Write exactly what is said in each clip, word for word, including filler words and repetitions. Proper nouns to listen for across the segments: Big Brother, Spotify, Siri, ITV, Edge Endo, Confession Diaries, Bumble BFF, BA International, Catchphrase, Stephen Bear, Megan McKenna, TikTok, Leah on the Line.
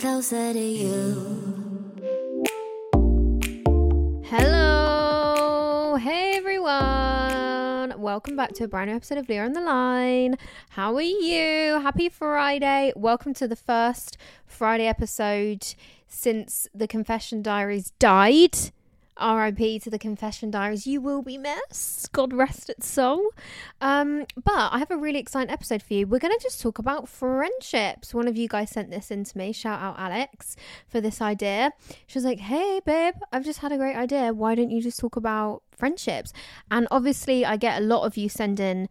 Closer to you. Hello, hey everyone, welcome back to a brand new episode of Leah on the Line. How are you? Happy Friday. Welcome to the first Friday episode since the Confession Diaries died. R I P to the Confession Diaries. You will be missed. God rest its soul. Um, but I have a really exciting episode for you. We're going to just talk about friendships. One of you guys sent this in to me. Shout out Alex for this idea. She was like, hey babe, I've just had a great idea. Why don't you just talk about friendships? And obviously I get a lot of you send in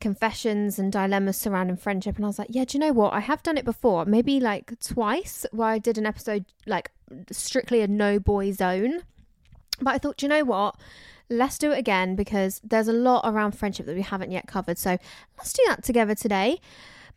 confessions and dilemmas surrounding friendship, and I was like, yeah, do you know what, I have done it before, maybe like twice, where I did an episode like strictly a no boy zone. But I thought, you know what, let's do it again, because there's a lot around friendship that we haven't yet covered. So let's do that together today.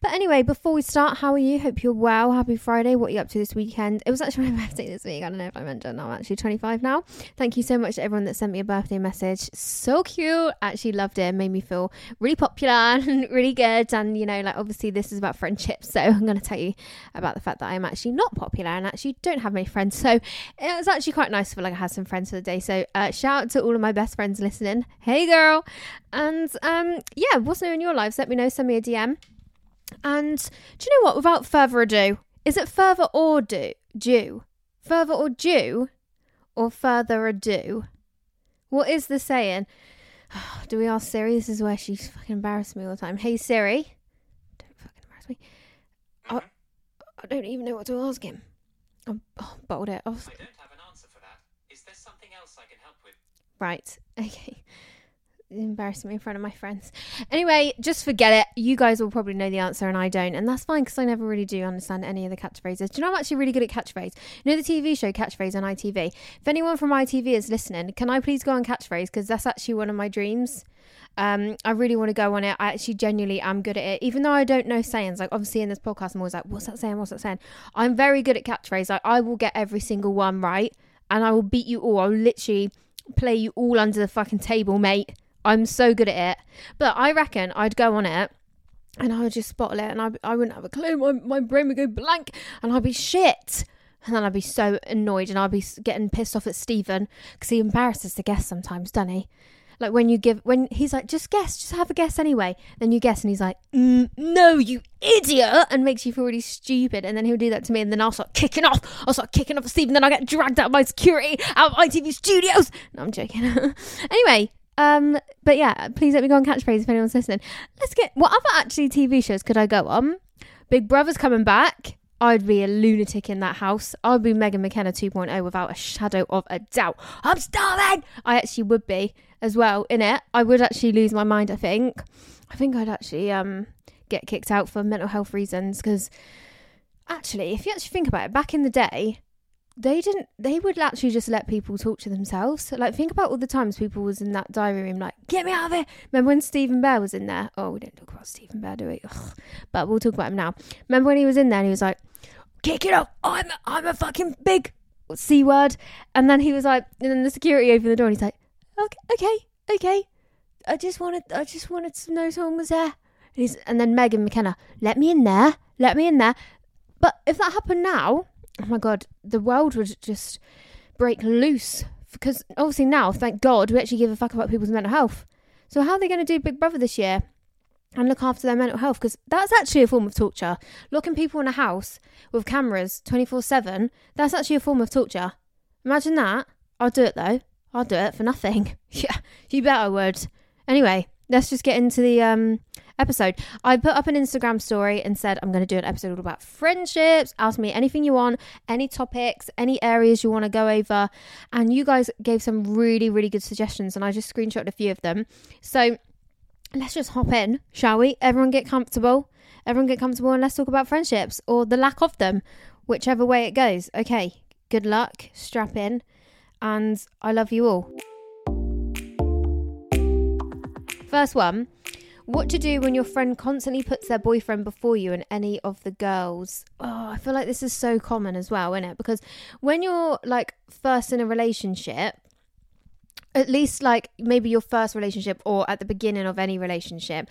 But anyway, before we start, how are you? Hope you're well. Happy Friday. What are you up to this weekend? It was actually my birthday this week. I don't know if I mentioned. I'm actually twenty-five now. Thank you so much to everyone that sent me a birthday message. So cute. Actually loved it. Made me feel really popular and really good. And, you know, like obviously this is about friendships. So I'm going to tell you about the fact that I'm actually not popular and actually don't have many friends. So it was actually quite nice to feel like I had some friends for the day. So uh, shout out to all of my best friends listening. Hey, girl. And um, yeah, what's new in your lives? Let me know. Send me a D M. And do you know what, without further ado, is it further or do, do, further or do, or further ado? What is the saying? Oh, do we ask Siri? This is where she fucking embarrassed me all the time. Hey Siri, don't fucking embarrass me. I, I don't even know what to ask him. I oh, bottled it. I, was... I don't have an answer for that. Is there something else I can help with? Right, okay. Embarrassing me in front of my friends. Anyway, just forget it. You guys will probably know the answer and I don't, and that's fine, because I never really do understand any of the catchphrases. Do you know I'm actually really good at Catchphrase? You know the T V show Catchphrase on I T V? If anyone from I T V is listening, can I please go on Catchphrase, because that's actually one of my dreams. Um, I really want to go on it. I actually genuinely am good at it, even though I don't know sayings. Like obviously in this podcast I'm always like, what's that saying, what's that saying? I'm very good at Catchphrase. Like I will get every single one right, and I will beat you all. I'll literally play you all under the fucking table, mate. I'm so good at it. But I reckon I'd go on it and I would just bottle it, and I, I wouldn't have a clue. My, my brain would go blank and I'd be shit. And then I'd be so annoyed, and I'd be getting pissed off at Stephen, because he embarrasses the guests sometimes, doesn't he? Like when you give, when he's like, just guess, just have a guess anyway. Then you guess and he's like, mm, no, you idiot, and makes you feel really stupid. And then he'll do that to me, and then I'll start kicking off. I'll start kicking off at Stephen. Then I'll get dragged out of my security, out of I T V studios. No, I'm joking. Anyway. Um, but yeah, please let me go on Catchphrase if anyone's listening. Let's get, what other actually T V shows could I go on? Big Brother's coming back. I'd be a lunatic in that house. I'd be Megan McKenna two point oh without a shadow of a doubt. I'm starving! I actually would be as well in it. I would actually lose my mind, I think. I think I'd actually um get kicked out for mental health reasons, because actually, if you actually think about it, back in the day, they didn't, they would actually just let people talk to themselves. Like think about all the times people was in that diary room like, get me out of here. Remember when Stephen Bear was in there? Oh, we don't talk about Stephen Bear, do we? Ugh. But we'll talk about him now. Remember when he was in there and he was like, kick it off, I'm a, I'm a fucking big C word. And then he was like, and then the security opened the door and he's like, okay, okay, okay. I just wanted, I just wanted to know someone was there. And, he's, and then Megan McKenna, let me in there, let me in there. But if that happened now, oh my God, the world would just break loose because obviously now, thank God, we actually give a fuck about people's mental health. So how are they going to do Big Brother this year and look after their mental health? Because that's actually a form of torture. Locking people in a house with cameras twenty-four seven, that's actually a form of torture. Imagine that. I'll do it though. I'll do it for nothing. Yeah, you bet I would. Anyway, let's just get into the um, episode. I put up an Instagram story and said, I'm going to do an episode all about friendships. Ask me anything you want, any topics, any areas you want to go over. And you guys gave some really, really good suggestions. And I just screenshotted a few of them. So let's just hop in, shall we? Everyone get comfortable. Everyone get comfortable and let's talk about friendships or the lack of them, whichever way it goes. Okay, good luck. Strap in. And I love you all. First one, what to do when your friend constantly puts their boyfriend before you and any of the girls. Oh, I feel like this is so common as well, isn't it? Because when you're like first in a relationship, at least like maybe your first relationship or at the beginning of any relationship,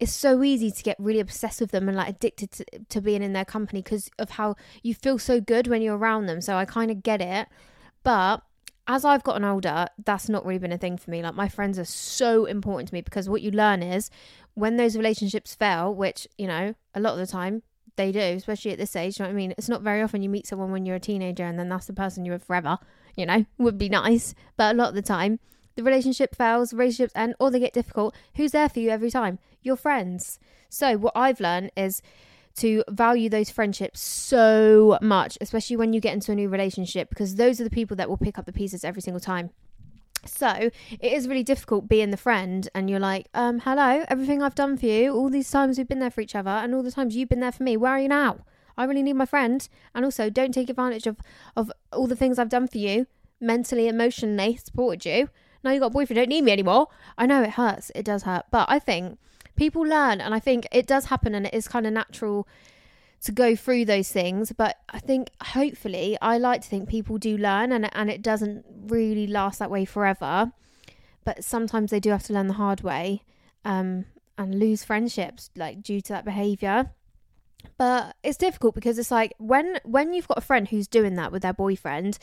it's so easy to get really obsessed with them and like addicted to, to being in their company because of how you feel so good when you're around them. So I kind of get it. But as I've gotten older, that's not really been a thing for me. Like my friends are so important to me because what you learn is when those relationships fail, which, you know, a lot of the time they do, especially at this age, you know what I mean? It's not very often you meet someone when you're a teenager and then that's the person you're with forever, you know, would be nice. But a lot of the time the relationship fails, relationships end or they get difficult. Who's there for you every time? Your friends. So what I've learned is to value those friendships so much, especially when you get into a new relationship, because those are the people that will pick up the pieces every single time. So it is really difficult being the friend and you're like, um, hello, everything I've done for you, all these times we've been there for each other and all the times you've been there for me, where are you now? I really need my friend. And also don't take advantage of, of all the things I've done for you, mentally, emotionally, supported you. Now you've got a boyfriend, don't need me anymore. I know it hurts, it does hurt, but I think people learn and I think it does happen and it is kind of natural to go through those things. But I think hopefully I like to think people do learn and, and it doesn't really last that way forever. But sometimes they do have to learn the hard way um, and lose friendships like due to that behaviour. But it's difficult because it's like when when you've got a friend who's doing that with their boyfriend,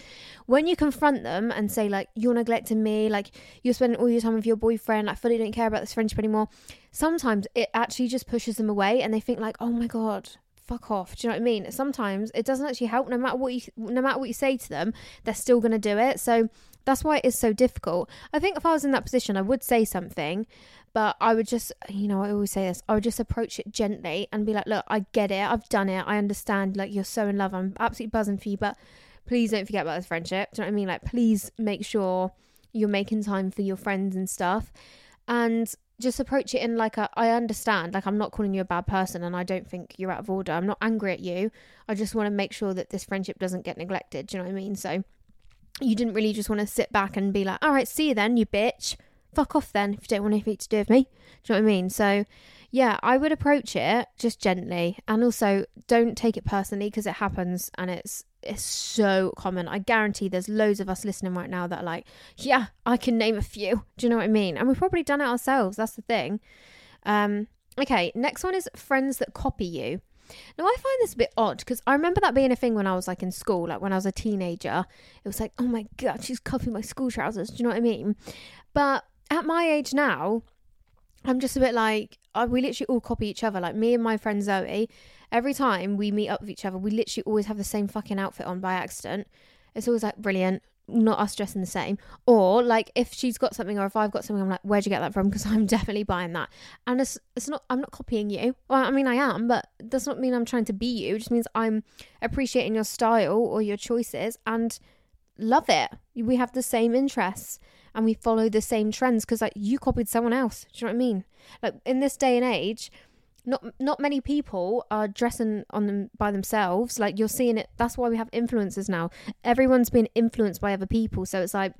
when you confront them and say like, you're neglecting me, like you're spending all your time with your boyfriend, I fully don't care about this friendship anymore. Sometimes it actually just pushes them away and they think like, oh my God, fuck off. Do you know what I mean? Sometimes it doesn't actually help. No matter what you, no matter what you say to them, they're still going to do it. So that's why it is so difficult. I think if I was in that position, I would say something, but I would just, you know, I always say this, I would just approach it gently and be like, look, I get it. I've done it. I understand. Like, you're so in love. I'm absolutely buzzing for you, but please don't forget about this friendship. Do you know what I mean? Like, please make sure you're making time for your friends and stuff. And just approach it in like a, I understand, like I'm not calling you a bad person and I don't think you're out of order. I'm not angry at you. I just want to make sure that this friendship doesn't get neglected. Do you know what I mean? So you didn't really just want to sit back and be like, all right, see you then, you bitch. Fuck off then if you don't want anything to do with me. Do you know what I mean? So yeah, I would approach it just gently. And also don't take it personally because it happens and it's it's so common. I guarantee there's loads of us listening right now that are like, yeah, I can name a few. Do you know what I mean? And we've probably done it ourselves. That's the thing. Um, okay, next one is friends that copy you. Now I find this a bit odd because I remember that being a thing when I was like in school, like when I was a teenager, it was like, oh my God, she's copying my school trousers. Do you know what I mean? But at my age now, I'm just a bit like, I, we literally all copy each other. Like me and my friend Zoe, every time we meet up with each other, we literally always have the same fucking outfit on by accident. It's always like, brilliant, not us dressing the same. Or like if she's got something or if I've got something, I'm like, where'd you get that from? Because I'm definitely buying that. And it's it's not, I'm not copying you. Well, I mean, I am, but it does not mean I'm trying to be you. It just means I'm appreciating your style or your choices and love it. We have the same interests and we follow the same trends because like you copied someone else. Do you know what I mean? Like in this day and age, Not not many people are dressing on them by themselves. Like you're seeing it. That's why we have influencers now. Everyone's being influenced by other people. So it's like,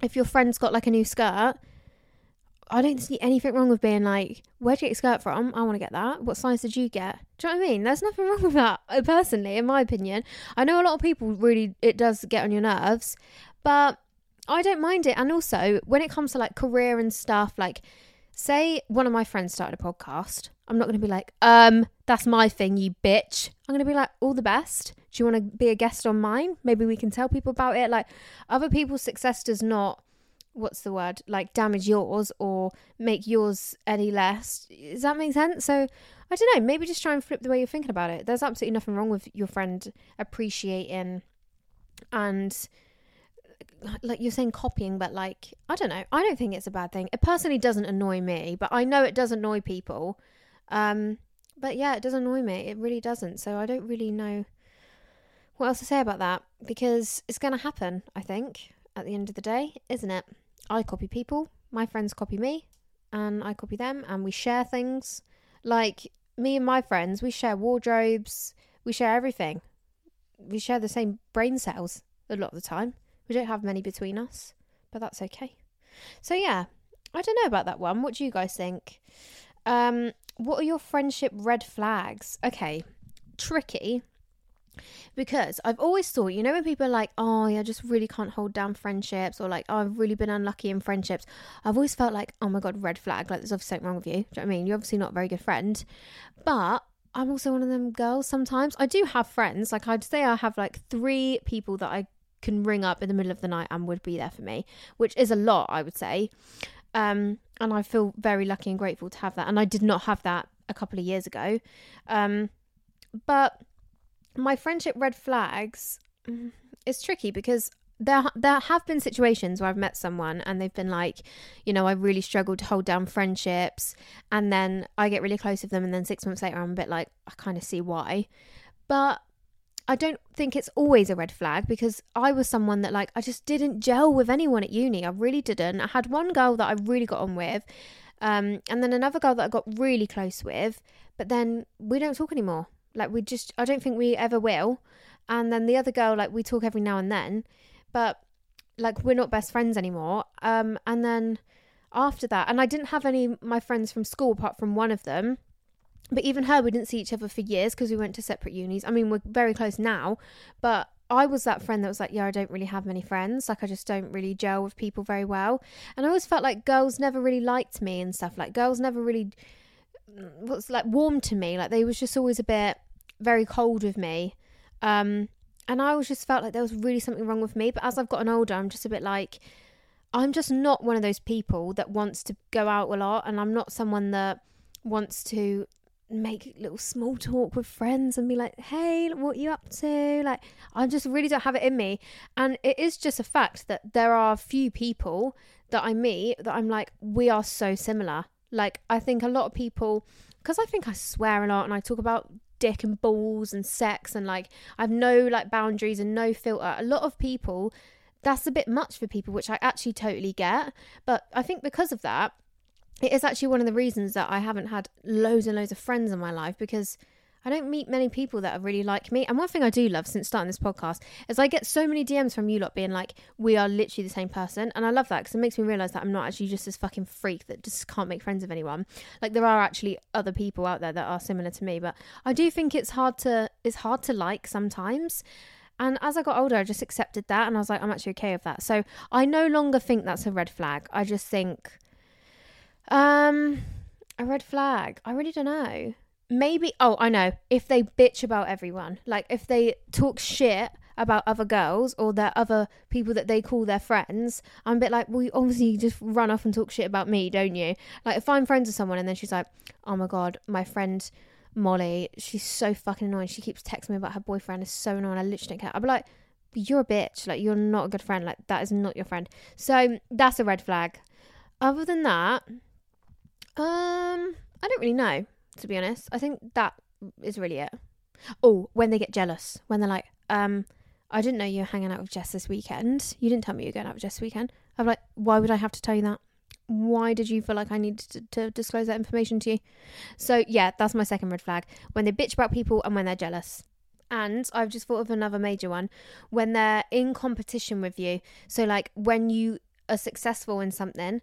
if your friend's got like a new skirt, I don't see anything wrong with being like, where'd you get your skirt from? I want to get that. What size did you get? Do you know what I mean? There's nothing wrong with that. Personally, in my opinion, I know a lot of people really, it does get on your nerves, but I don't mind it. And also when it comes to like career and stuff, like say one of my friends started a podcast, I'm not going to be like, um, that's my thing, you bitch. I'm going to be like, all the best. Do you want to be a guest on mine? Maybe we can tell people about it. Like, other people's success does not, what's the word, like damage yours or make yours any less. Does that make sense? So I don't know, maybe just try and flip the way you're thinking about it. There's absolutely nothing wrong with your friend appreciating and, like you're saying, copying, but like, I don't know, I don't think it's a bad thing. It personally doesn't annoy me, but I know it does annoy people. Um, but yeah, it does annoy me. It really doesn't. So I don't really know what else to say about that, because it's going to happen, I think, at the end of the day, isn't it? I copy people, my friends copy me, and I copy them, and we share things. Like, me and my friends, we share wardrobes, we share everything. We share the same brain cells a lot of the time. We don't have many between us, but that's okay. So yeah, I don't know about that one. What do you guys think? Um, what are your friendship red flags? Okay, tricky, because I've always thought, you know, when people are like, oh yeah, I just really can't hold down friendships, or like, oh, I've really been unlucky in friendships, I've always felt like, oh my god, red flag, like there's obviously something wrong with you. Do you know what I mean? You're obviously not a very good friend. But I'm also one of them girls sometimes. I do have friends, like I'd say I have like three people that I can ring up in the middle of the night and would be there for me, which is a lot, I would say. Um, and I feel very lucky and grateful to have that. And I did not have that a couple of years ago. Um, but my friendship red flags, it's tricky, because there there have been situations where I've met someone and they've been like, you know, I really struggled to hold down friendships. And then I get really close with them, and then six months later, I'm a bit like, I kind of see why. But I don't think it's always a red flag, because I was someone that, like, I just didn't gel with anyone at uni. I really didn't. I had one girl that I really got on with, um, and then another girl that I got really close with, but then we don't talk anymore. Like, we just, I don't think we ever will. And then the other girl, like, we talk every now and then, but like, we're not best friends anymore. Um, and then after that, and I didn't have any of my friends from school apart from one of them. But even her, we didn't see each other for years because we went to separate unis. I mean, we're very close now, but I was that friend that was like, yeah, I don't really have many friends. Like, I just don't really gel with people very well. And I always felt like girls never really liked me and stuff. Like, girls never really was like warm to me. Like, they was just always a bit very cold with me. Um, and I always just felt like there was really something wrong with me. But as I've gotten older, I'm just a bit like, I'm just not one of those people that wants to go out a lot. And I'm not someone that wants to make little small talk with friends and be like, hey, what are you up to? Like, I just really don't have it in me. And it is just a fact that there are few people that I meet that I'm like, we are so similar. Like, I think a lot of people, because I think I swear a lot and I talk about dick and balls and sex and like, I have no like boundaries and no filter. A lot of people, that's a bit much for people, which I actually totally get. But I think because of that, it is actually one of the reasons that I haven't had loads and loads of friends in my life, because I don't meet many people that are really like me. And one thing I do love since starting this podcast is I get so many D Ms from you lot being like, we are literally the same person. And I love that, because it makes me realise that I'm not actually just this fucking freak that just can't make friends with anyone. Like, there are actually other people out there that are similar to me. But I do think it's hard to, it's hard to like sometimes. And as I got older, I just accepted that. And I was like, I'm actually okay with that. So I no longer think that's a red flag. I just think... Um, a red flag. I really don't know. Maybe, oh, I know. If they bitch about everyone, like if they talk shit about other girls or their other people that they call their friends, I'm a bit like, well, you obviously just run off and talk shit about me, don't you? Like, if I'm friends with someone and then she's like, oh my God, my friend Molly, she's so fucking annoying. She keeps texting me about her boyfriend. It's so annoying. I literally don't care. I'll be like, you're a bitch. Like, you're not a good friend. Like, that is not your friend. So that's a red flag. Other than that, Um, I don't really know, to be honest. I think that is really it. Oh, when they get jealous, when they're like, um, I didn't know you were hanging out with Jess this weekend. You didn't tell me you were going out with Jess this weekend. I'm like, why would I have to tell you that? Why did you feel like I needed to, to disclose that information to you? So yeah, that's my second red flag. When they bitch about people and when they're jealous. And I've just thought of another major one. When they're in competition with you. So like when you are successful in something,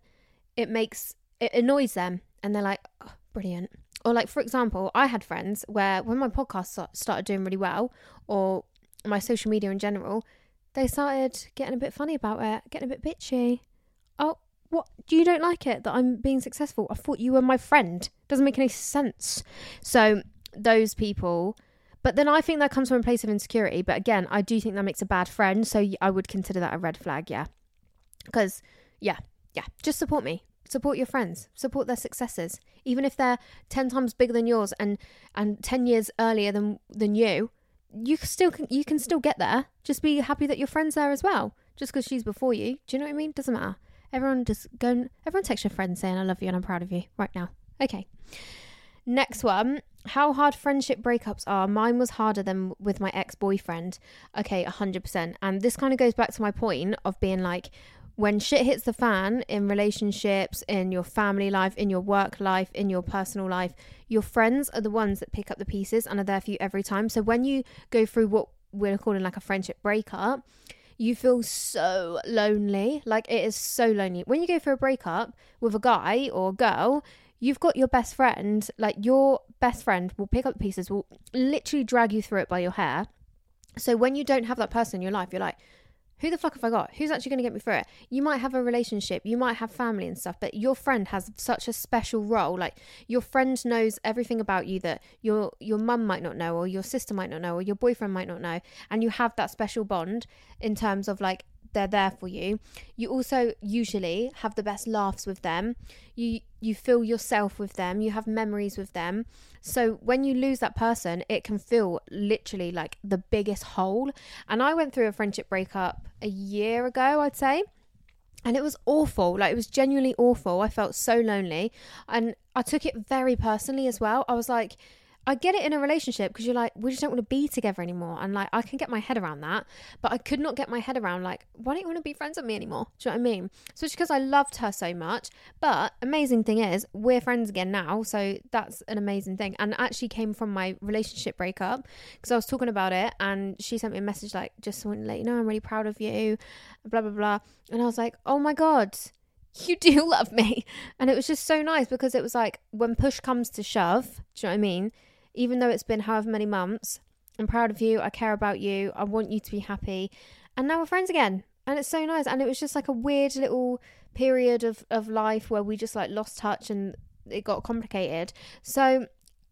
it makes... it annoys them and they're like, oh, brilliant. Or like, for example, I had friends where when my podcast started doing really well, or my social media in general, they started getting a bit funny about it, getting a bit bitchy. Oh, what? You don't like it that I'm being successful? I thought you were my friend. Doesn't make any sense. So those people, But then I think that comes from a place of insecurity. But again, I do think that makes a bad friend. So I would consider that a red flag, yeah. Because, yeah, yeah, just support me. Support your friends. Support their successes. Even if they're ten times bigger than yours and, and ten years earlier than, than you, you still can, you can still get there. Just be happy that your friend's there as well. Just because she's before you. Do you know what I mean? Doesn't matter. Everyone just go and, everyone text your friend saying, I love you and I'm proud of you right now. Okay. Next one. How hard friendship breakups are. Mine was harder than with my ex-boyfriend. Okay, one hundred percent. And this kind of goes back to my point of being like, when shit hits the fan in relationships, in your family life, in your work life, in your personal life, your friends are the ones that pick up the pieces and are there for you every time. So when you go through what we're calling like a friendship breakup, you feel so lonely. Like, it is so lonely. When you go for a breakup with a guy or a girl, you've got your best friend, like your best friend will pick up the pieces, will literally drag you through it by your hair. So when you don't have that person in your life, you're like, who the fuck have I got? Who's actually going to get me through it? You might have a relationship, you might have family and stuff, but your friend has such a special role. Like, your friend knows everything about you that your your mum might not know, or your sister might not know, or your boyfriend might not know. And you have that special bond in terms of like, they're there for you. You also usually have the best laughs with them. You you feel yourself with them. You have memories with them. So when you lose that person, it can feel literally like the biggest hole. And I went through a friendship breakup a year ago, I'd say. And it was awful. Like, it was genuinely awful. I felt so lonely. And I took it very personally as well. I was like, I get it in a relationship because you're like, we just don't want to be together anymore. And like, I can get my head around that, but I could not get my head around like, why don't you want to be friends with me anymore? Do you know what I mean? So it's because I loved her so much, but amazing thing is we're friends again now. So that's an amazing thing. And it actually came from my relationship breakup because I was talking about it and she sent me a message like, just want to let you know, I'm really proud of you, blah, blah, blah. And I was like, oh my God, you do love me. And it was just so nice because it was like, when push comes to shove, do you know what I mean? Even though it's been however many months, I'm proud of you, I care about you, I want you to be happy. And now we're friends again. And it's so nice. And it was just like a weird little period of, of life where we just like lost touch and it got complicated. So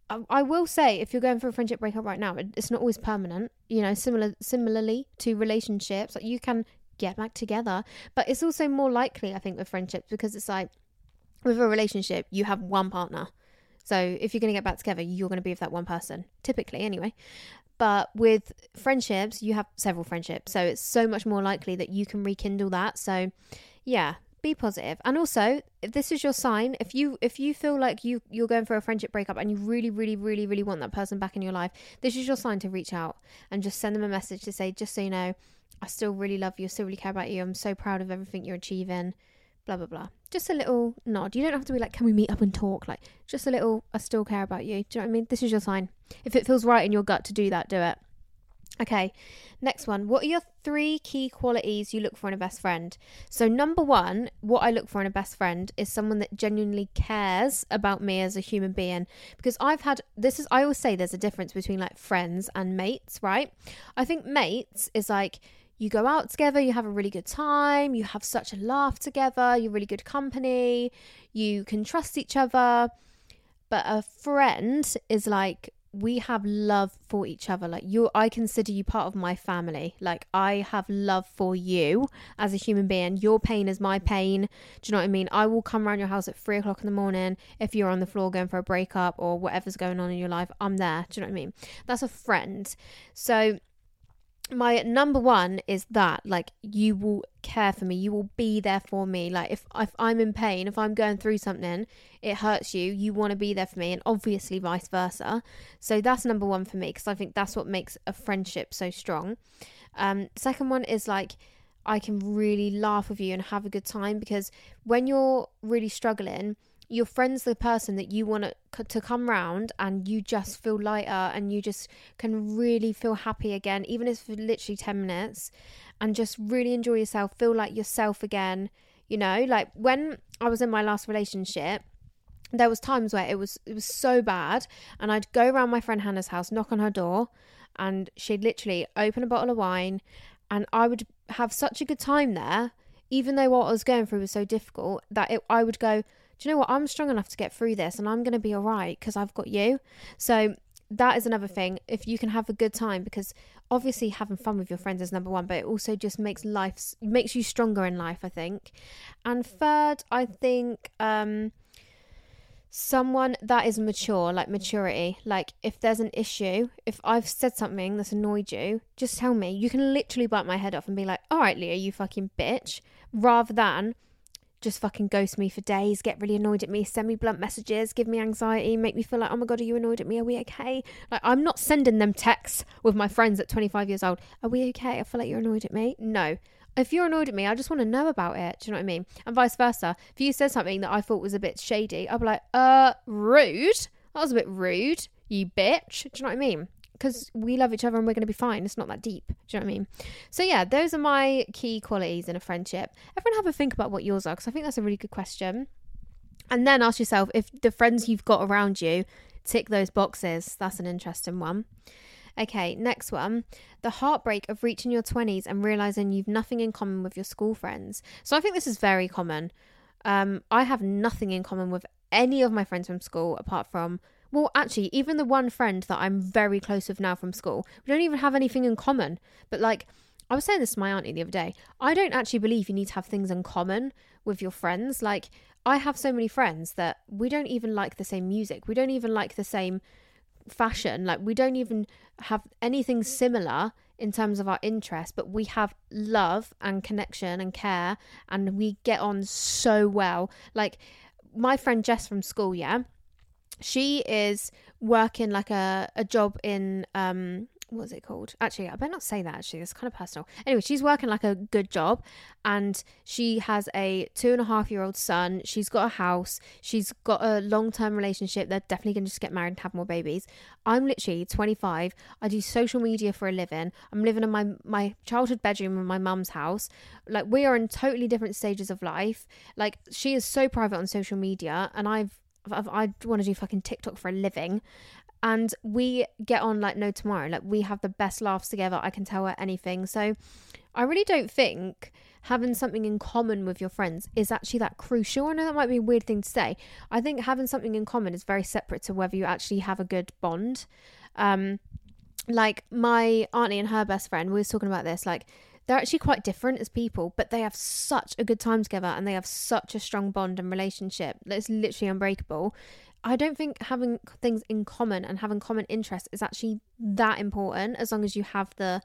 I, I will say, if you're going for a friendship breakup right now, it, it's not always permanent. You know, similar similarly to relationships, like you can get back together. But it's also more likely, I think, with friendships, because it's like with a relationship, you have one partner. So if you're going to get back together, you're going to be with that one person, typically anyway. But with friendships, you have several friendships. So it's so much more likely that you can rekindle that. So yeah, be positive. And also, if this is your sign, if you if you feel like you, you're going for a friendship breakup and you really, really, really, really want that person back in your life, this is your sign to reach out and just send them a message to say, just so you know, I still really love you, I still really care about you, I'm so proud of everything you're achieving, blah, blah, blah. Just a little nod. You don't have to be like, can we meet up and talk? Like, just a little, I still care about you. Do you know what I mean? This is your sign. If it feels right in your gut to do that, do it. Okay, next one. What are your three key qualities you look for in a best friend? So number one, what I look for in a best friend is someone that genuinely cares about me as a human being. Because I've had, this is, I always say there's a difference between like friends and mates, right? I think mates is like, you go out together, you have a really good time, you have such a laugh together, you're really good company, you can trust each other. But a friend is like, we have love for each other. Like, you, I consider you part of my family. Like, I have love for you as a human being. Your pain is my pain. Do you know what I mean? I will come around your house at three o'clock in the morning if you're on the floor going for a breakup or whatever's going on in your life. I'm there. Do you know what I mean? That's a friend. So my number one is that, like, you will care for me, you will be there for me. Like, if, if I'm in pain, if I'm going through something, it hurts you, you want to be there for me, and obviously vice versa. So that's number one for me, because I think that's what makes a friendship so strong. Um, second one is like, I can really laugh with you and have a good time, because when you're really struggling, your friend's the person that you want to, to come round and you just feel lighter and you just can really feel happy again, even if it's for literally ten minutes, and just really enjoy yourself, feel like yourself again. You know, like when I was in my last relationship, there was times where it was it was so bad, and I'd go around my friend Hannah's house, knock on her door, and she'd literally open a bottle of wine and I would have such a good time there, even though what I was going through was so difficult, that it, I would go, do you know what, I'm strong enough to get through this and I'm going to be all right because I've got you. So that is another thing. If you can have a good time, because obviously having fun with your friends is number one, but it also just makes life, makes you stronger in life, I think. And third, I think um, someone that is mature, like maturity. Like if there's an issue, if I've said something that's annoyed you, just tell me. You can literally bite my head off and be like, all right, Leah, you fucking bitch, rather than just fucking ghost me for days, get really annoyed at me, send me blunt messages, give me anxiety, make me feel like, oh my God, are you annoyed at me? Are we okay? Like, I'm not sending them texts with my friends at twenty-five years old. Are we okay? I feel like you're annoyed at me. No. If you're annoyed at me, I just want to know about it. Do you know what I mean? And vice versa. If you said something that I thought was a bit shady, I'd be like, uh, rude. That was a bit rude, you bitch. Do you know what I mean? Because we love each other and we're going to be fine. It's not that deep. Do you know what I mean? So yeah, those are my key qualities in a friendship. Everyone have a think about what yours are, because I think that's a really good question. And then ask yourself if the friends you've got around you tick those boxes. That's an interesting one. Okay, next one. The heartbreak of reaching your twenties and realising you've nothing in common with your school friends. So I think this is very common. Um, I have nothing in common with any of my friends from school apart from... Well, actually, even the one friend that I'm very close with now from school, we don't even have anything in common. But like, I was saying this to my auntie the other day, I don't actually believe you need to have things in common with your friends. Like, I have so many friends that we don't even like the same music. We don't even like the same fashion. Like, we don't even have anything similar in terms of our interests, but we have love and connection and care, and we get on so well. Like, my friend Jess from school, yeah, she is working like a, a job in, um, what's it called? Actually, I better not say that actually, it's kind of personal. Anyway, she's working like a good job and she has a two and a half year old son. She's got a house. She's got a long-term relationship. They're definitely going to just get married and have more babies. I'm literally twenty-five. I do social media for a living. I'm living in my, my childhood bedroom in my mum's house. Like, we are in totally different stages of life. Like, she is so private on social media, and I've, I want to do fucking TikTok for a living, and we get on like no tomorrow. Like, we have the best laughs together. I can tell her anything. So I really don't think having something in common with your friends is actually that crucial. I know that might be a weird thing to say. I think having something in common is very separate to whether you actually have a good bond. Um, like my auntie and her best friend, we were talking about this, like, they're actually quite different as people, but they have such a good time together and they have such a strong bond and relationship that it's literally unbreakable. I don't think having things in common and having common interests is actually that important, as long as you have the,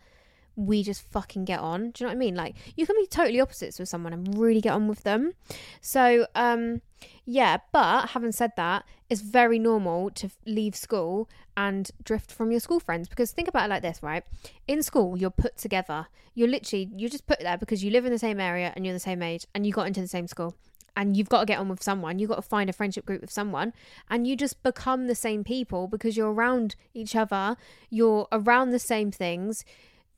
we just fucking get on. Do you know what I mean? Like, you can be totally opposites with someone and really get on with them. So, um, yeah, but having said that, it's very normal to leave school and drift from your school friends, because think about it like this, right? In school, you're put together. You're literally, you're just put there because you live in the same area and you're the same age and you got into the same school. And you've got to get on with someone. You've got to find a friendship group with someone. And you just become the same people because you're around each other. You're around the same things,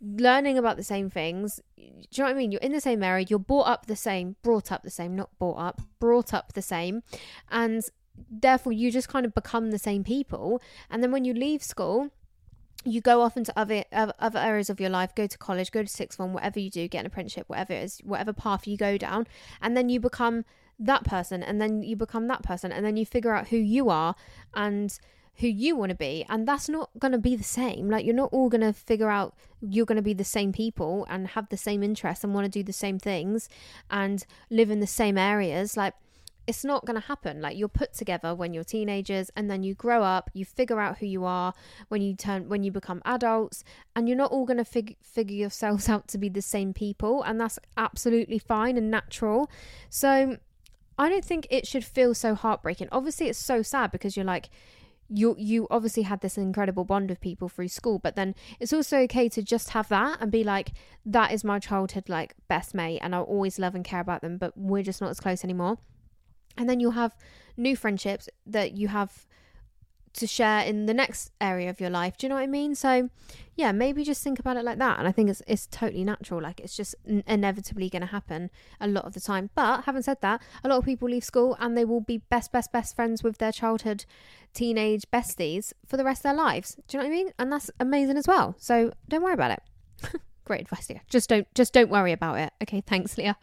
learning about the same things. Do you know what I mean? You're in the same area, you're brought up the same, brought up the same, not brought up, brought up the same. And therefore you just kind of become the same people. And then when you leave school, you go off into other other areas of your life, go to college, go to sixth form, whatever you do, get an apprenticeship, whatever it is, whatever path you go down. And then you become that person, and then you become that person, and then you figure out who you are and who you want to be. And that's not going to be the same. Like, you're not all going to figure out you're going to be the same people and have the same interests and want to do the same things and live in the same areas. Like, it's not going to happen. Like, you're put together when you're teenagers, and then you grow up, you figure out who you are when you turn, when you become adults, and you're not all going to fig- figure yourselves out to be the same people. And that's absolutely fine and natural. So I don't think it should feel so heartbreaking. Obviously it's so sad, because you're like, you you obviously had this incredible bond with people through school, but then it's also okay to just have that and be like, that is my childhood, like, best mate, and I'll always love and care about them, but we're just not as close anymore. And then you'll have new friendships that you have to share in the next area of your life. Do you know what I mean? So yeah, maybe just think about it like that. And I think it's it's totally natural. Like, it's just n- inevitably going to happen a lot of the time. But having said that, a lot of people leave school and they will be best best best friends with their childhood teenage besties for the rest of their lives. Do you know what I mean? And that's amazing as well. So don't worry about it. Great advice, Leah. Just don't just don't worry about it. Okay, thanks, Leah.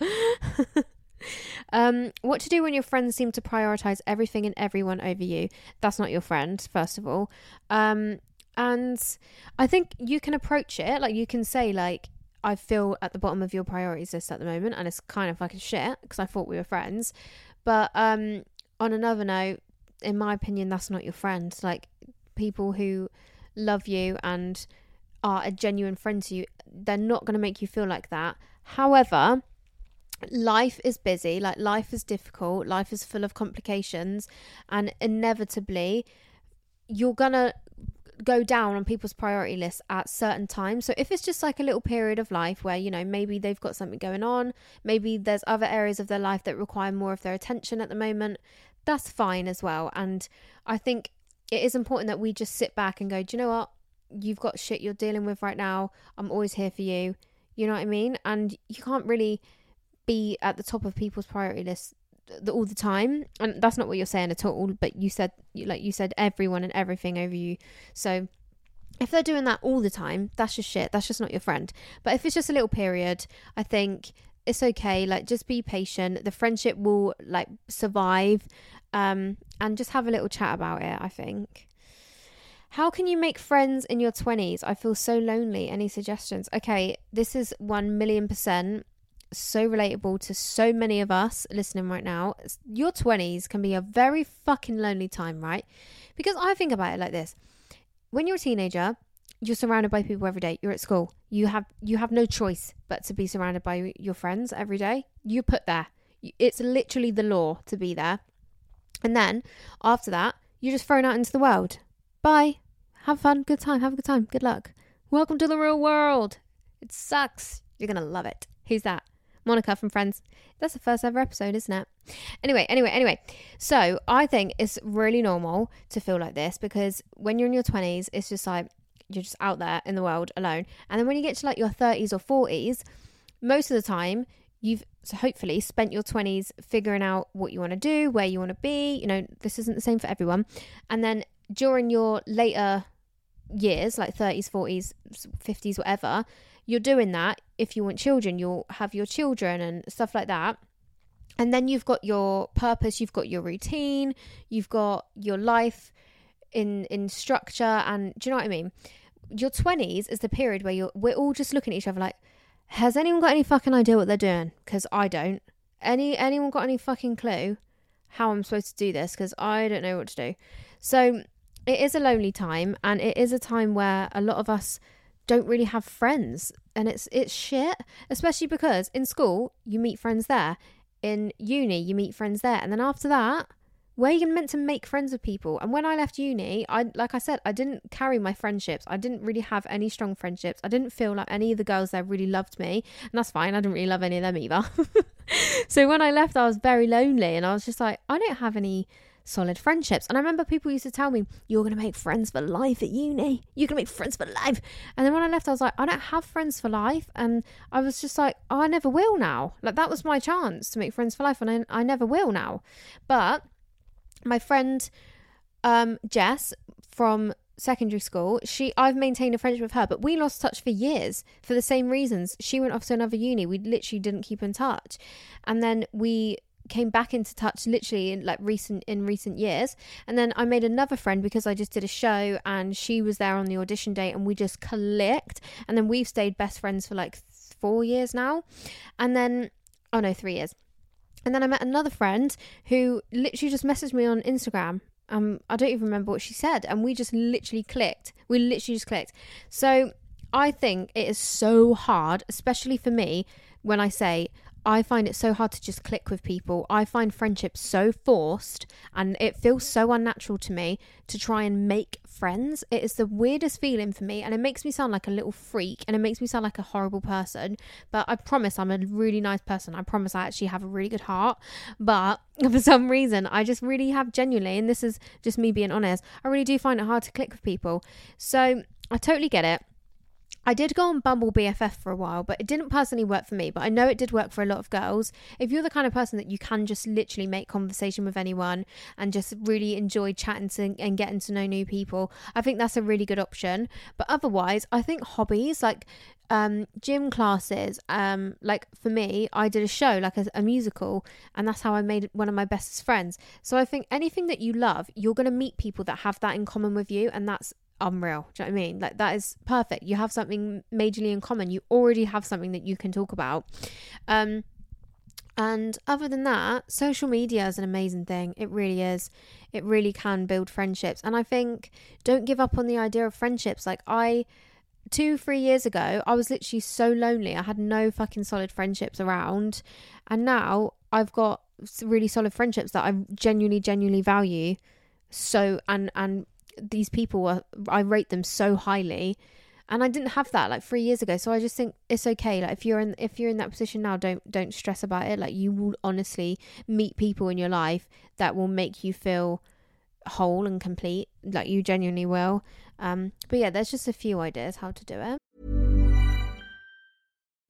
Um, what to do when your friends seem to prioritize everything and everyone over you? That's not your friend, first of all. Um, And I think you can approach it, like you can say like, I feel at the bottom of your priorities list at the moment and it's kind of fucking shit because I thought we were friends. But um, on another note, in my opinion, that's not your friend. Like, people who love you and are a genuine friend to you, they're not going to make you feel like that. However, life is busy, like life is difficult, life is full of complications, and inevitably you're going to go down on people's priority lists at certain times. So if it's just like a little period of life where, you know, maybe they've got something going on, maybe there's other areas of their life that require more of their attention at the moment, that's fine as well. And I think it is important that we just sit back and go, do you know what? You've got shit you're dealing with right now. I'm always here for you. You know what I mean? And you can't really be at the top of people's priority lists all the time, and that's not what you're saying at all, but you said, like you said, everyone and everything over you. So if they're doing that all the time, that's just shit, that's just not your friend. But if it's just a little period, I think it's okay. Like, just be patient, the friendship will like survive, um and just have a little chat about it. I think, how can you make friends in your twenties? I feel so lonely. Any suggestions? Okay, this is one million percent so relatable to so many of us listening right now. Your twenties can be a very fucking lonely time, right? Because I think about it like this: when you're a teenager, you're surrounded by people every day. You're at school, you have you have no choice but to be surrounded by your friends every day. You're put there, it's literally the law to be there. And then after that, you're just thrown out into the world. Bye, have fun, good time, have a good time, good luck, welcome to the real world. It sucks, you're gonna love it. Who's that? Monica from Friends. That's the first ever episode, isn't it? Anyway, anyway, anyway. So I think it's really normal to feel like this, because when you're in your twenties, it's just like you're just out there in the world alone. And then when you get to like your thirties or forties, most of the time you've hopefully spent your twenties figuring out what you want to do, where you want to be. You know, this isn't the same for everyone. And then during your later years, like thirties, forties, fifties, whatever, you're doing that. If you want children, you'll have your children and stuff like that. And then you've got your purpose, you've got your routine, you've got your life in in structure. And do you know what I mean? Your twenties is the period where you're we're all just looking at each other like, has anyone got any fucking idea what they're doing? Because I don't. Any anyone got any fucking clue how I'm supposed to do this? Because I don't know what to do. So it is a lonely time, and it is a time where a lot of us don't really have friends, and it's it's shit, especially because in school you meet friends there, in uni you meet friends there, and then after that, where you're meant to make friends with people. And when I left uni, I like I said, I didn't carry my friendships, I didn't really have any strong friendships, I didn't feel like any of the girls there really loved me, and that's fine, I didn't really love any of them either. So when I left, I was very lonely, and I was just like, I don't have any solid friendships. And I remember people used to tell me, you're gonna make friends for life at uni, you're gonna make friends for life. And then when I left, I was like, I don't have friends for life. And I was just like, oh, I never will now. Like, that was my chance to make friends for life, and I, I never will now. But my friend um Jess from secondary school, she I've maintained a friendship with her, but we lost touch for years for the same reasons. She went off to another uni, we literally didn't keep in touch, and then we came back into touch literally in like recent in recent years. And then I made another friend because I just did a show and she was there on the audition day, and we just clicked, and then we've stayed best friends for like four years now. And then oh no three years. And then I met another friend who literally just messaged me on Instagram. um I don't even remember what she said, and we just literally clicked we literally just clicked. So I think it is so hard, especially for me, when I say I find it so hard to just click with people. I find friendships so forced, and it feels so unnatural to me to try and make friends. It is the weirdest feeling for me, and it makes me sound like a little freak, and it makes me sound like a horrible person, but I promise I'm a really nice person. I promise I actually have a really good heart, but for some reason I just really have genuinely, and this is just me being honest, I really do find it hard to click with people. So I totally get it. I did go on Bumble B F F for a while, but it didn't personally work for me, but I know it did work for a lot of girls. If you're the kind of person that you can just literally make conversation with anyone and just really enjoy chatting to, and getting to know new people, I think that's a really good option. But otherwise, I think hobbies like um, gym classes, um, like for me, I did a show, like a, a musical, and that's how I made one of my bestest friends. So I think anything that you love, you're going to meet people that have that in common with you, and that's unreal. Do you know what I mean? Like, that is perfect. You have something majorly in common. You already have something that you can talk about. Um, and other than that, social media is an amazing thing. It really is. It really can build friendships. And I think don't give up on the idea of friendships. Like, I... Two, three years ago, I was literally so lonely. I had no fucking solid friendships around. And now I've got really solid friendships that I genuinely, genuinely value. So, and and these people, are, I rate them so highly. And I didn't have that like three years ago. So I just think it's okay. Like, if you're in, if you're in that position now, don't, don't stress about it. Like, you will honestly meet people in your life that will make you feel whole and complete. Like, you genuinely will. Um, but yeah, there's just a few ideas how to do it.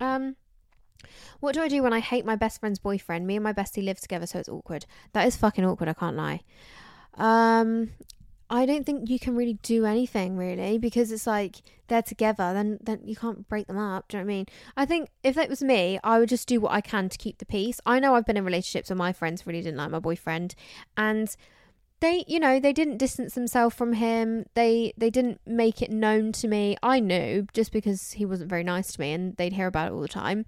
Um, what do I do when I hate my best friend's boyfriend? Me and my bestie live together, so it's awkward. That is fucking awkward, I can't lie. Um, I don't think you can really do anything, really, because it's like they're together, then then you can't break them up. Do you know what I mean? I think if it was me, I would just do what I can to keep the peace. I know I've been in relationships where my friends really didn't like my boyfriend, and they, you know, they didn't distance themselves from him. They they didn't make it known to me. I knew just because he wasn't very nice to me and they'd hear about it all the time.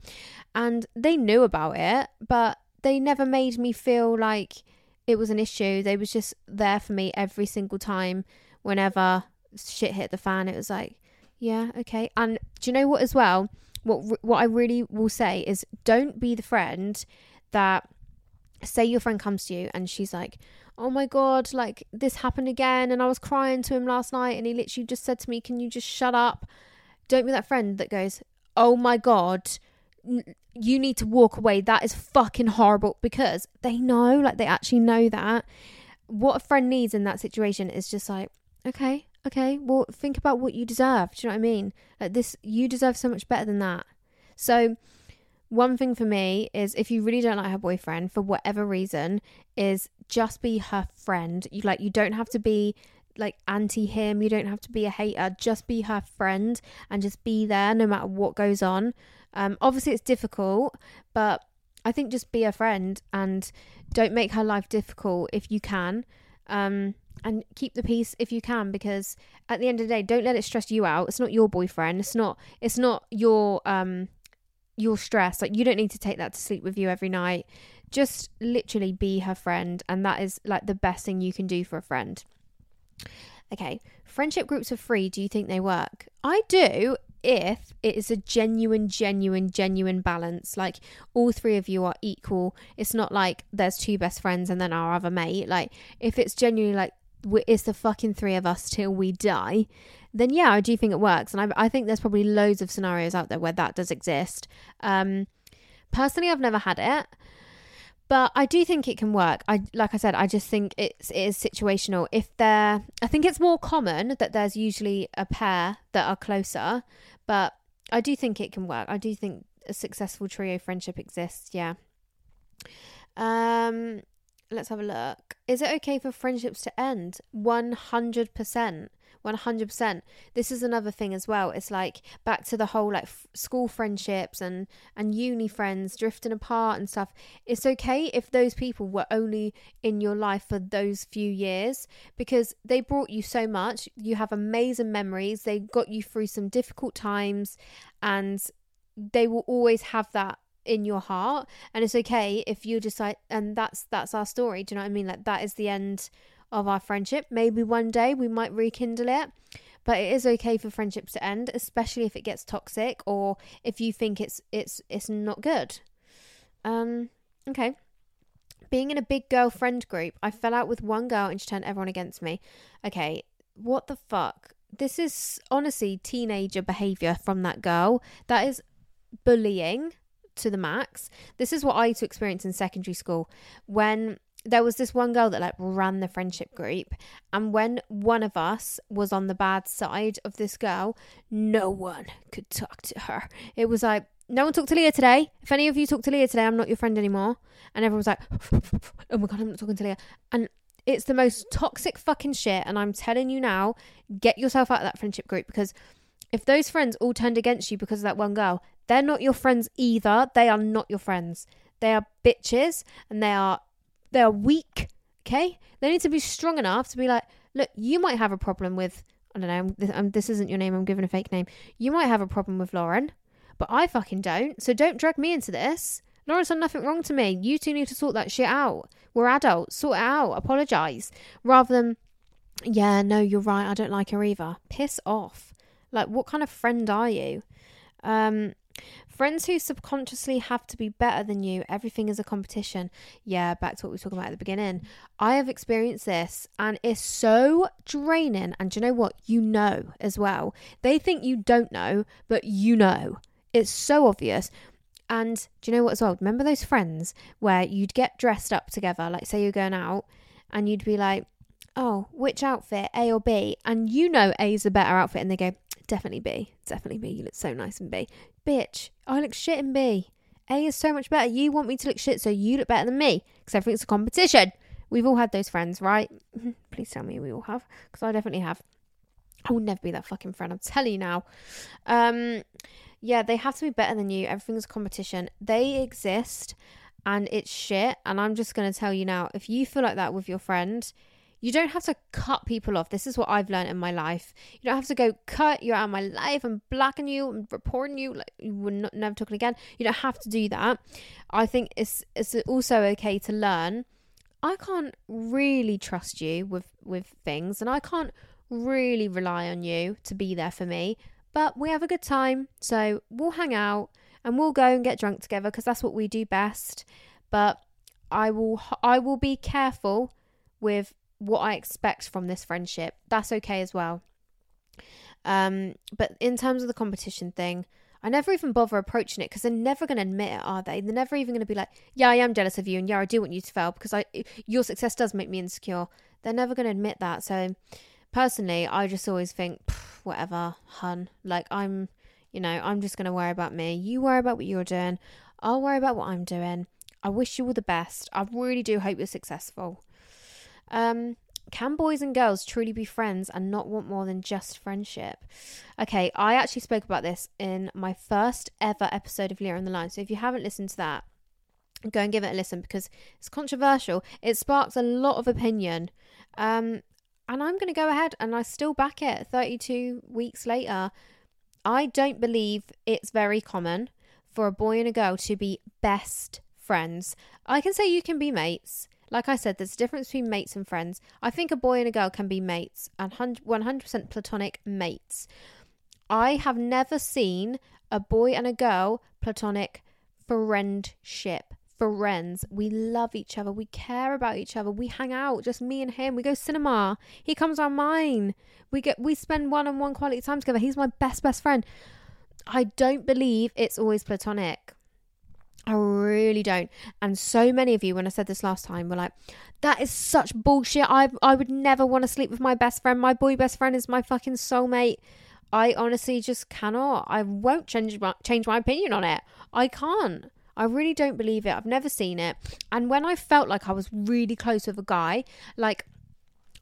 And they knew about it, but they never made me feel like it was an issue. They was just there for me every single time whenever shit hit the fan. It was like, yeah, okay. And do you know what as well? What what I really will say is don't be the friend that, say your friend comes to you and she's like, oh my God, like this happened again and I was crying to him last night and he literally just said to me, can you just shut up? Don't be that friend that goes, oh my God, n- you need to walk away. That is fucking horrible, because they know, like they actually know that. What a friend needs in that situation is just like, okay, okay, well think about what you deserve. Do you know what I mean? Like this, you deserve so much better than that. So one thing for me is if you really don't like her boyfriend for whatever reason is just be her friend. You like, you don't have to be like anti him. You don't have to be a hater. Just be her friend and just be there no matter what goes on. Um, obviously it's difficult, but I think just be a friend and don't make her life difficult if you can. Um, and keep the peace if you can, because at the end of the day, don't let it stress you out. It's not your boyfriend. It's not, it's not your, um, your stress. Like, you don't need to take that to sleep with you every night. Just literally be her friend, and that is like the best thing you can do for a friend. Okay, friendship groups are free. Do you think they work? I do, if it is a genuine, genuine, genuine balance. Like, all three of you are equal. It's not like there's two best friends and then our other mate. Like, if it's genuinely like, it's the fucking three of us till we die, then yeah, I do think it works. And I, I think there's probably loads of scenarios out there where that does exist. Um, personally, I've never had it. But I do think it can work. I like I said, I just think it's, it is situational. If they're, I think it's more common that there's usually a pair that are closer. But I do think it can work. I do think a successful trio friendship exists. Yeah. Um, let's have a look. Is it okay for friendships to end? one hundred percent. one hundred percent. This is another thing as well. It's like back to the whole like f- school friendships and and uni friends drifting apart and stuff. It's okay if those people were only in your life for those few years, because they brought you so much. You have amazing memories. They got you through some difficult times, and they will always have that in your heart. And it's okay if you decide, and that's that's our story. Do you know what I mean? Like, that is the end of our friendship. Maybe one day we might rekindle it, but it is okay for friendships to end, especially if it gets toxic or if you think it's it's it's not good. Um okay. Being in a big girlfriend group, I fell out with one girl and she turned everyone against me. Okay, what the fuck? This is honestly teenager behavior from that girl. That is bullying to the max. This is what I used to experience in secondary school when there was this one girl that like ran the friendship group, and when one of us was on the bad side of this girl, no one could talk to her. It was like, no one talked to Leah today. If any of you talk to Leah today, I'm not your friend anymore. And everyone was like, oh my God, I'm not talking to Leah. And it's the most toxic fucking shit. And I'm telling you now, get yourself out of that friendship group, because if those friends all turned against you because of that one girl, they're not your friends either. They are not your friends. They are bitches, and they are They're weak, okay? They need to be strong enough to be like, look, you might have a problem with, I don't know, I'm, this, I'm, this isn't your name, I'm giving a fake name. You might have a problem with Lauren, but I fucking don't, so don't drag me into this. Lauren's done nothing wrong to me. You two need to sort that shit out. We're adults. Sort it out. Apologise. Rather than, yeah, no, you're right, I don't like her either. Piss off. Like, what kind of friend are you? Um... Friends who subconsciously have to be better than you. Everything is a competition. Yeah, back to what we were talking about at the beginning. I have experienced this, and it's so draining. And do you know what? You know as well. They think you don't know, but you know. It's so obvious. And do you know what as well? Remember those friends where you'd get dressed up together? Like, say you're going out and you'd be like, oh, which outfit, A or B? And you know A is the better outfit. And they go, definitely B. Definitely B. You look so nice in B. Bitch, I look shit in B. A is so much better. You want me to look shit, so you look better than me. Because everything's a competition. We've all had those friends, right? Please tell me we all have. Because I definitely have. I will never be that fucking friend. I'm telling you now. Um, yeah, they have to be better than you. Everything's a competition. They exist. And it's shit. And I'm just going to tell you now. If you feel like that with your friend, you don't have to cut people off. This is what I've learned in my life. You don't have to go, cut, you're out of my life, I'm blocking you, I'm reporting you, like, we're not, never talking again. You don't have to do that. I think it's it's also okay to learn, I can't really trust you with, with things, and I can't really rely on you to be there for me, but we have a good time, so we'll hang out, and we'll go and get drunk together, because that's what we do best. But I will I will be careful with what I expect from this friendship. That's okay as well. Um, but in terms of the competition thing, I never even bother approaching it, because they're never going to admit it, are they? They're never even going to be like, yeah, I am jealous of you, and yeah, I do want you to fail, because I your success does make me insecure. They're never going to admit that. So personally, I just always think, whatever, hun. Like, I'm, you know, I'm just going to worry about me. You worry about what you're doing. I'll worry about what I'm doing. I wish you all the best. I really do hope you're successful. Um, can boys and girls truly be friends and not want more than just friendship? Okay, I actually spoke about this in my first ever episode of Leah on the Line. So if you haven't listened to that, go and give it a listen, because it's controversial. It sparks a lot of opinion. Um, and I'm going to go ahead and I still back it thirty-two weeks later. I don't believe it's very common for a boy and a girl to be best friends. I can say you can be mates. Like I said, there's a difference between mates and friends. I think a boy and a girl can be mates, and one hundred percent platonic mates. I have never seen a boy and a girl platonic friendship. Friends. We love each other. We care about each other. We hang out, just me and him. We go cinema. He comes on mine. We get, we spend one-on-one quality time together. He's my best, best friend. I don't believe it's always platonic. I really don't. And so many of you, when I said this last time, were like, that is such bullshit. I I would never want to sleep with my best friend. My boy best friend is my fucking soulmate. I honestly just cannot. I won't change my, change my opinion on it. I can't. I really don't believe it. I've never seen it. And when I felt like I was really close with a guy, like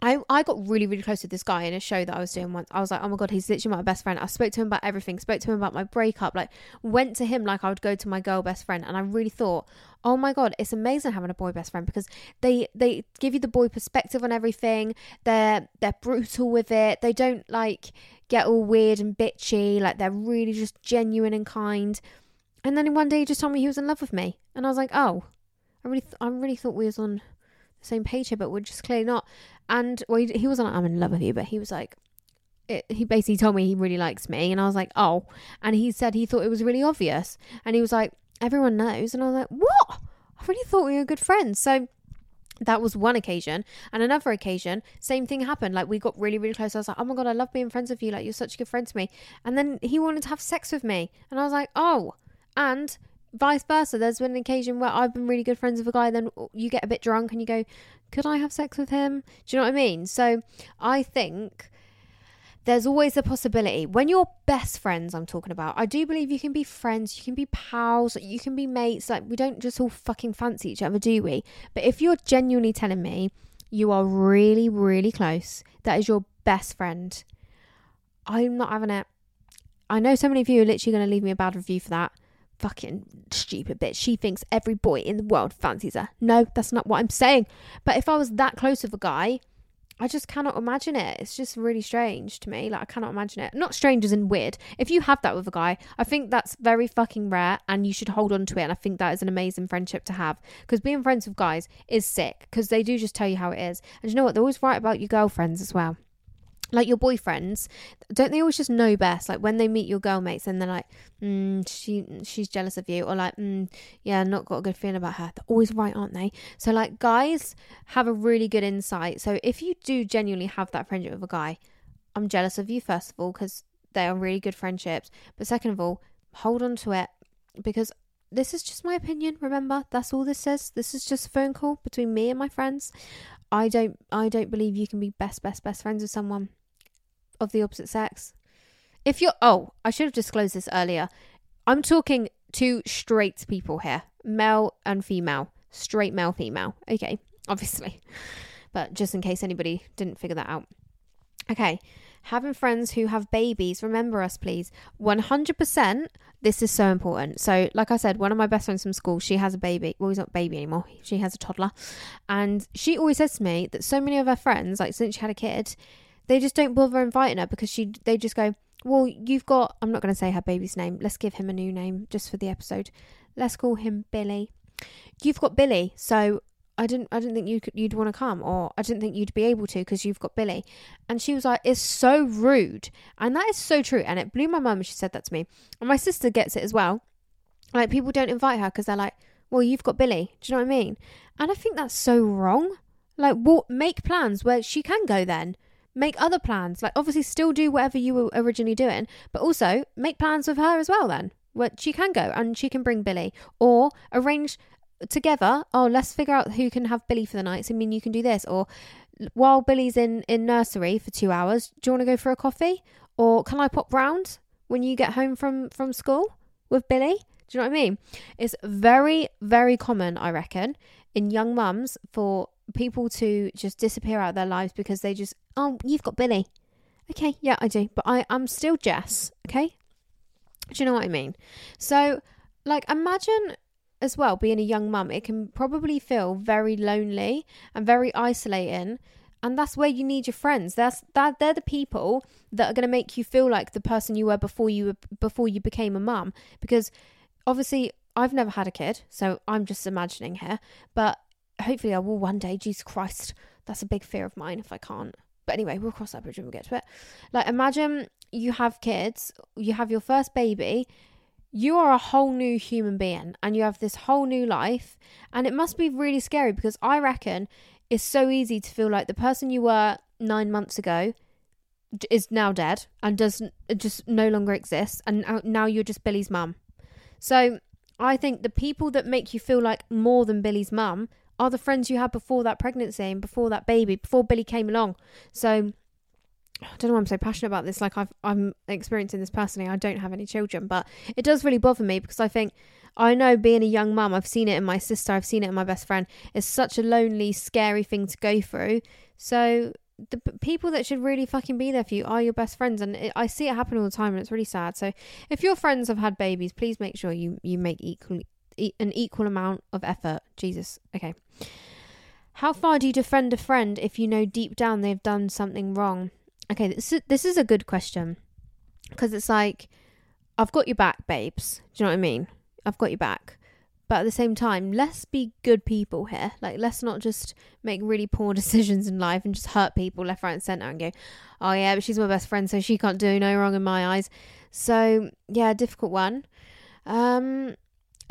I, I got really, really close with this guy in a show that I was doing once. I was like, oh my God, he's literally my best friend. I spoke to him about everything, spoke to him about my breakup, like went to him like I would go to my girl best friend. And I really thought, oh my God, it's amazing having a boy best friend because they, they give you the boy perspective on everything. They're, they're brutal with it. They don't like get all weird and bitchy. Like they're really just genuine and kind. And then one day he just told me he was in love with me. And I was like, oh, I really th- I really thought we was on the same page here, but we're just clearly not. And well, he, he wasn't like, I'm in love with you, but he was like, it, he basically told me he really likes me. And I was like, oh. And he said he thought it was really obvious. And he was like, everyone knows. And I was like, what? I really thought we were good friends. So that was one occasion. And another occasion, same thing happened. Like we got really, really close. I was like, oh my God, I love being friends with you. Like you're such a good friend to me. And then he wanted to have sex with me. And I was like, oh. And vice versa, there's been an occasion where I've been really good friends with a guy, then you get a bit drunk and you go, could I have sex with him? Do you know what I mean? So I think there's always a possibility. When you're best friends, I'm talking about, I do believe you can be friends, you can be pals, you can be mates. Like, we don't just all fucking fancy each other, do we? But if you're genuinely telling me you are really, really close, that is your best friend, I'm not having it. I know so many of you are literally going to leave me a bad review for that. Fucking stupid bitch. She thinks every boy in the world fancies her. No, that's not what I'm saying. But if I was that close with a guy, I just cannot imagine it. It's just really strange to me. Like, I cannot imagine it. Not strange as in weird. If you have that with a guy, I think that's very fucking rare and you should hold on to it. And I think that is an amazing friendship to have, because being friends with guys is sick, because they do just tell you how it is. And you know what? They're always right about your girlfriends as well. Like your boyfriends, don't they always just know best? Like when they meet your girl mates and they're like, mm, she she's jealous of you, or like, mm, yeah, not got a good feeling about her. They're always right, aren't they? So like guys have a really good insight. So if you do genuinely have that friendship with a guy, I'm jealous of you, first of all, because they are really good friendships. But second of all, hold on to it, because this is just my opinion. Remember, that's all this is. This is just a phone call between me and my friends. I don't, I don't believe you can be best, best, best friends with someone of the opposite sex. If you're, oh, I should have disclosed this earlier. I'm talking to straight people here, male and female, straight male, female. Okay, obviously, but just in case anybody didn't figure that out. Okay, having friends who have babies, remember us, please. one hundred percent, this is so important. So, like I said, one of my best friends from school, she has a baby. Well, he's not a baby anymore. She has a toddler, and she always says to me that so many of her friends, like since she had a kid, they just don't bother inviting her because she. They just go, well, you've got, I'm not going to say her baby's name. Let's give him a new name just for the episode. Let's call him Billy. You've got Billy, so I didn't I didn't think you could, you'd want to come, or I didn't think you'd be able to because you've got Billy. And she was like, it's so rude. And that is so true. And it blew my mind when she said that to me. And my sister gets it as well. Like, people don't invite her because they're like, well, you've got Billy. Do you know what I mean? And I think that's so wrong. Like, well, make plans where she can go then. Make other plans. Like, obviously still do whatever you were originally doing, but also make plans with her as well then, where she can go and she can bring Billy, or arrange together, oh, let's figure out who can have Billy for the night. So, I mean, you can do this, or while Billy's in, in nursery for two hours, do you want to go for a coffee? Or can I pop round when you get home from, from school with Billy? Do you know what I mean? It's very, very common, I reckon, in young mums for people to just disappear out of their lives because they just, oh, you've got Billy. Okay, yeah, I do. But I, I'm still Jess, okay? Do you know what I mean? So, like, imagine as well being a young mum. It can probably feel very lonely and very isolating. And that's where you need your friends. That's that they're the people that are going to make you feel like the person you were before you were, before you became a mum. Because obviously I've never had a kid, so I'm just imagining here, but hopefully I will one day. Jesus Christ, that's a big fear of mine if I can't. But anyway, we'll cross that bridge when we get to it. Like, imagine you have kids, you have your first baby, you are a whole new human being and you have this whole new life, and it must be really scary because I reckon it's so easy to feel like the person you were nine months ago is now dead and doesn't just no longer exists, and now you're just Billy's mum. So I think the people that make you feel like more than Billy's mum are the friends you had before that pregnancy and before that baby, before Billy came along. So I don't know why I'm so passionate about this. Like, I've, I'm experiencing this personally. I don't have any children, but it does really bother me because I think, I know being a young mum, I've seen it in my sister, I've seen it in my best friend. It's such a lonely, scary thing to go through. So the p- people that should really fucking be there for you are your best friends, and it, I see it happen all the time, and it's really sad. So if your friends have had babies, please make sure you, you make equal, e- an equal amount of effort. Jesus. Okay. How far do you defend a friend if you know deep down they've done something wrong? Okay, this is, this is a good question, because it's like, I've got your back, babes. Do you know what I mean? I've got your back. But at the same time, let's be good people here. Like, let's not just make really poor decisions in life and just hurt people left, right and centre and go, oh yeah, but she's my best friend, so she can't do no wrong in my eyes. So yeah, difficult one. Um,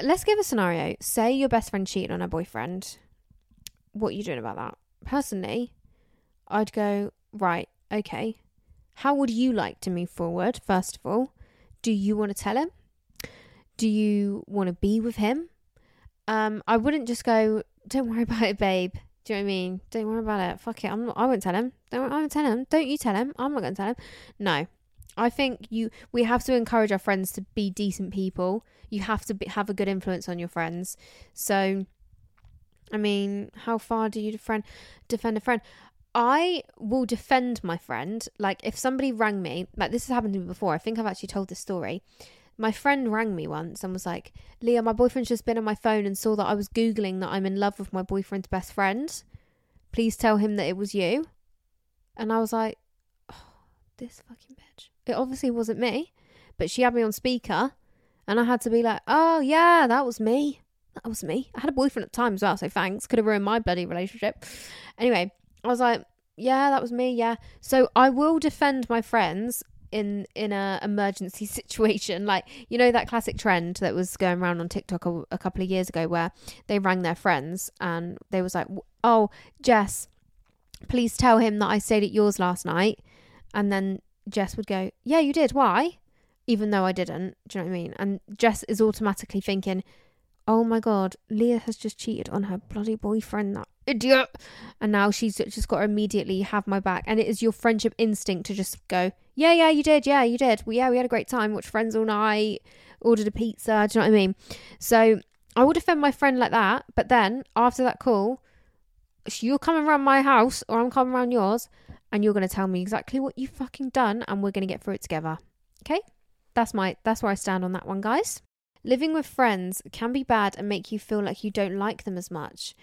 let's give a scenario. Say your best friend cheated on her boyfriend. What are you doing about that? Personally, I'd go, right, okay, how would you like to move forward? First of all, do you want to tell him? Do you want to be with him? Um, I wouldn't just go, don't worry about it, babe. Do you know what I mean? Don't worry about it. Fuck it. I'm not, I won't tell him. Don't, I won't tell him. Don't you tell him. I'm not going to tell him. No. I think you. we have to encourage our friends to be decent people. You have to be, have a good influence on your friends. So, I mean, how far do you defend, defend a friend? I will defend my friend. Like, if somebody rang me, like this has happened to me before. I think I've actually told this story. My friend rang me once and was like, Leah, my boyfriend's just been on my phone and saw that I was Googling that I'm in love with my boyfriend's best friend. Please tell him that it was you. And I was like, oh, this fucking bitch. It obviously wasn't me, but she had me on speaker and I had to be like, oh yeah, that was me. That was me. I had a boyfriend at the time as well, so thanks. Could have ruined my bloody relationship. Anyway, I was like, yeah, that was me, yeah. So I will defend my friends in in a emergency situation. Like, you know that classic trend that was going around on TikTok a, a couple of years ago where they rang their friends and they was like, oh, Jess, please tell him that I stayed at yours last night. And then Jess would go, yeah, you did, why? Even though I didn't. Do you know what I mean? And Jess is automatically thinking, oh my God, Leah has just cheated on her bloody boyfriend, that idiot. And now she's just got to immediately have my back. And it is your friendship instinct to just go, yeah, yeah, you did. Yeah, you did. Well, yeah, we had a great time. Watched Friends all night. Ordered a pizza. Do you know what I mean? So I will defend my friend like that. But then after that call, you're coming around my house or I'm coming around yours and you're going to tell me exactly what you fucking done and we're going to get through it together. Okay? That's my, that's where I stand on that one, guys. Living with friends can be bad and make you feel like you don't like them as much.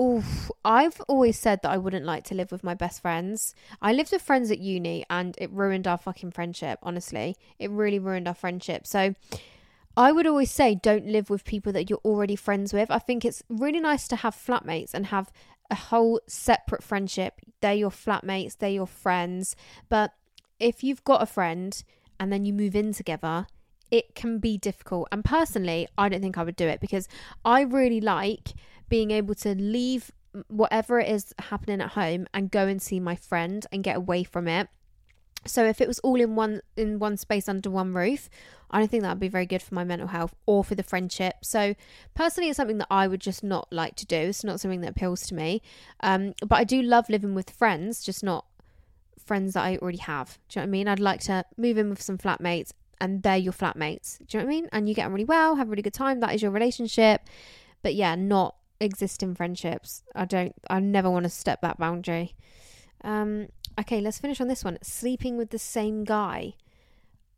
Oof, I've always said that I wouldn't like to live with my best friends. I lived with friends at uni and it ruined our fucking friendship, honestly. It really ruined our friendship. So I would always say don't live with people that you're already friends with. I think it's really nice to have flatmates and have a whole separate friendship. They're your flatmates, they're your friends. But if you've got a friend and then you move in together, it can be difficult. And personally, I don't think I would do it because I really like being able to leave whatever it is happening at home and go and see my friend and get away from it. So if it was all in one in one space under one roof, I don't think that would be very good for my mental health or for the friendship. So personally, it's something that I would just not like to do. It's not something that appeals to me. Um, but I do love living with friends, just not friends that I already have. Do you know what I mean? I'd like to move in with some flatmates and they're your flatmates. Do you know what I mean? And you get on really well, have a really good time. That is your relationship. But yeah, not existing friendships. I don't, I never want to step that boundary. Um, okay, let's finish on this one. Sleeping with the same guy.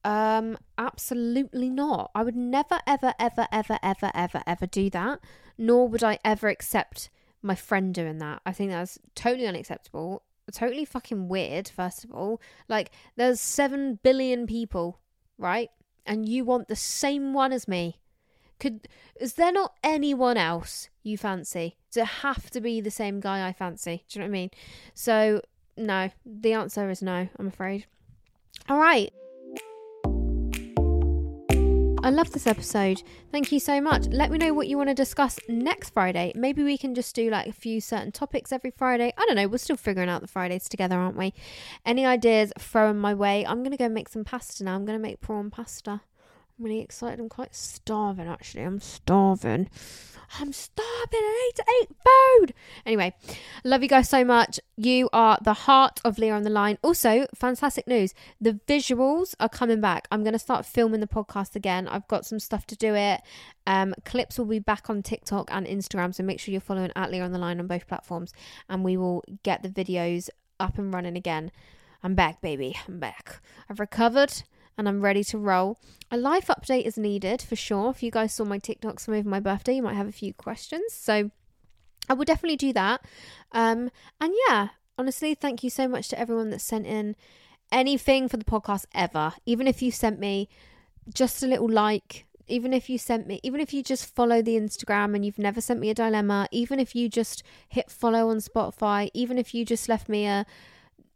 Um, absolutely not. I would never, ever, ever, ever, ever, ever, ever do that. Nor would I ever accept my friend doing that. I think that's totally unacceptable. Totally fucking weird, first of all. Like, there's seven billion people, right? And you want the same one as me. Could is there not anyone else you fancy? Does it have to be the same guy I fancy? Do you know what I mean? So no, the answer is no, I'm afraid. All right. I love this episode. Thank you so much. Let me know what you want to discuss next Friday. Maybe we can just do like a few certain topics every Friday. I don't know. We're still figuring out the Fridays together, aren't we? Any ideas, throw them my way. I'm going to go make some pasta now. I'm going to make prawn pasta. I'm really excited. I'm quite starving, actually. I'm starving. I'm starving. I need to eat food. Anyway, love you guys so much. You are the heart of Leah on the Line. Also, fantastic news. The visuals are coming back. I'm going to start filming the podcast again. I've got some stuff to do it. Um, clips will be back on TikTok and Instagram. So make sure you're following at Leah on the Line on both platforms. And we will get the videos up and running again. I'm back, baby. I'm back. I've recovered. And I'm ready to roll. A life update is needed for sure. If you guys saw my TikToks from over my birthday, you might have a few questions. So I will definitely do that. Um, and yeah, honestly, thank you so much to everyone that sent in anything for the podcast ever. Even if you sent me just a little like, even if you sent me, even if you just follow the Instagram and you've never sent me a dilemma, even if you just hit follow on Spotify, even if you just left me a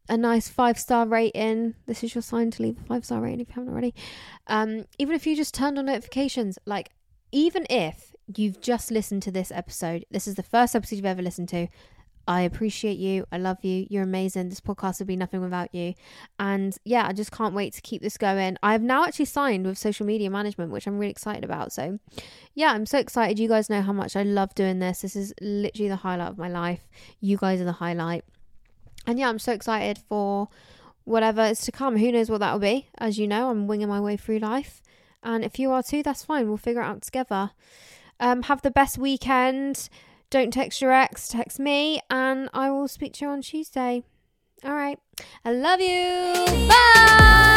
a nice five-star rating. This is your sign to leave a five-star rating if you haven't already. Um, even if you just turned on notifications, like even if you've just listened to this episode, this is the first episode you've ever listened to, I appreciate you. I love you. You're amazing. This podcast would be nothing without you. And yeah, I just can't wait to keep this going. I've now actually signed with social media management, which I'm really excited about. So yeah, I'm so excited. You guys know how much I love doing this. This is literally the highlight of my life. You guys are the highlight. And yeah, I'm so excited for whatever is to come. Who knows what that will be? As you know, I'm winging my way through life. And if you are too, that's fine. We'll figure it out together. Um, have the best weekend. Don't text your ex. Text me. And I will speak to you on Tuesday. All right. I love you. Bye.